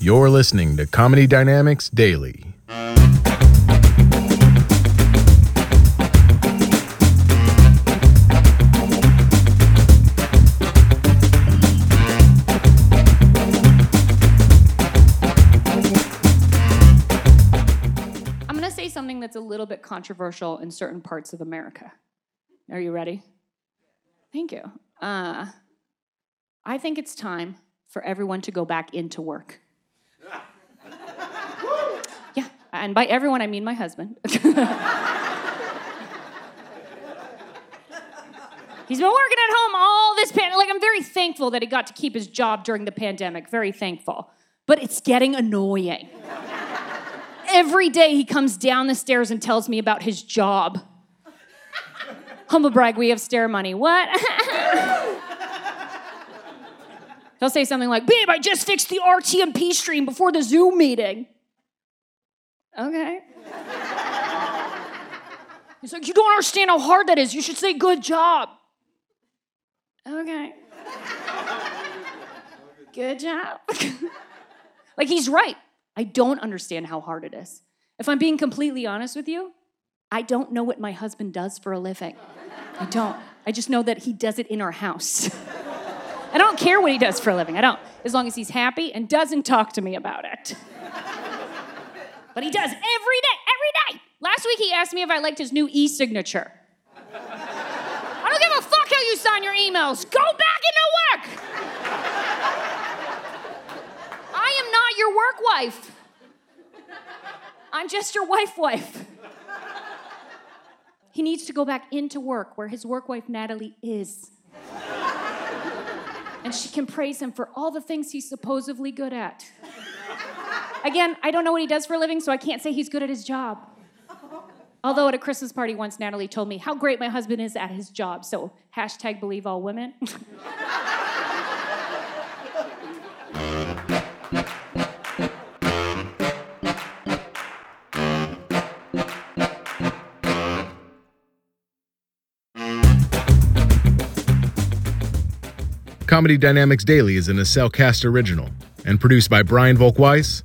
You're listening to Comedy Dynamics Daily. I'm going to say something that's a little bit controversial in certain parts of America. Are you ready? Thank you. I think it's time for everyone to go back into work. Yeah, and by everyone I mean my husband. He's been working at home all this pandemic. Like, I'm very thankful that he got to keep his job during the pandemic. Very thankful. But it's getting annoying. Every day he comes down the stairs and tells me about his job. Humble brag, we have stair money. What? He'll say something like, babe, I just fixed the RTMP stream before the Zoom meeting. Okay. He's like, you don't understand how hard that is. You should say good job. Okay. Good job. Like, he's right. I don't understand how hard it is. If I'm being completely honest with you, I don't know what my husband does for a living. I don't. I just know that he does it in our house. I don't care what he does for a living. I don't. As long as he's happy and doesn't talk to me about it. But he does every day, every day. Last week he asked me if I liked his new e-signature. I don't give a fuck how you sign your emails. Go back into work. I am not your work wife. I'm just your wife. He needs to go back into work where his work wife, Natalie, is. And she can praise him for all the things he's supposedly good at. Again, I don't know what he does for a living, so I can't say he's good at his job. Although at a Christmas party once, Natalie told me how great my husband is at his job, so hashtag believe all women. Comedy Dynamics Daily is an Acelcast original and produced by Brian Volkweiss,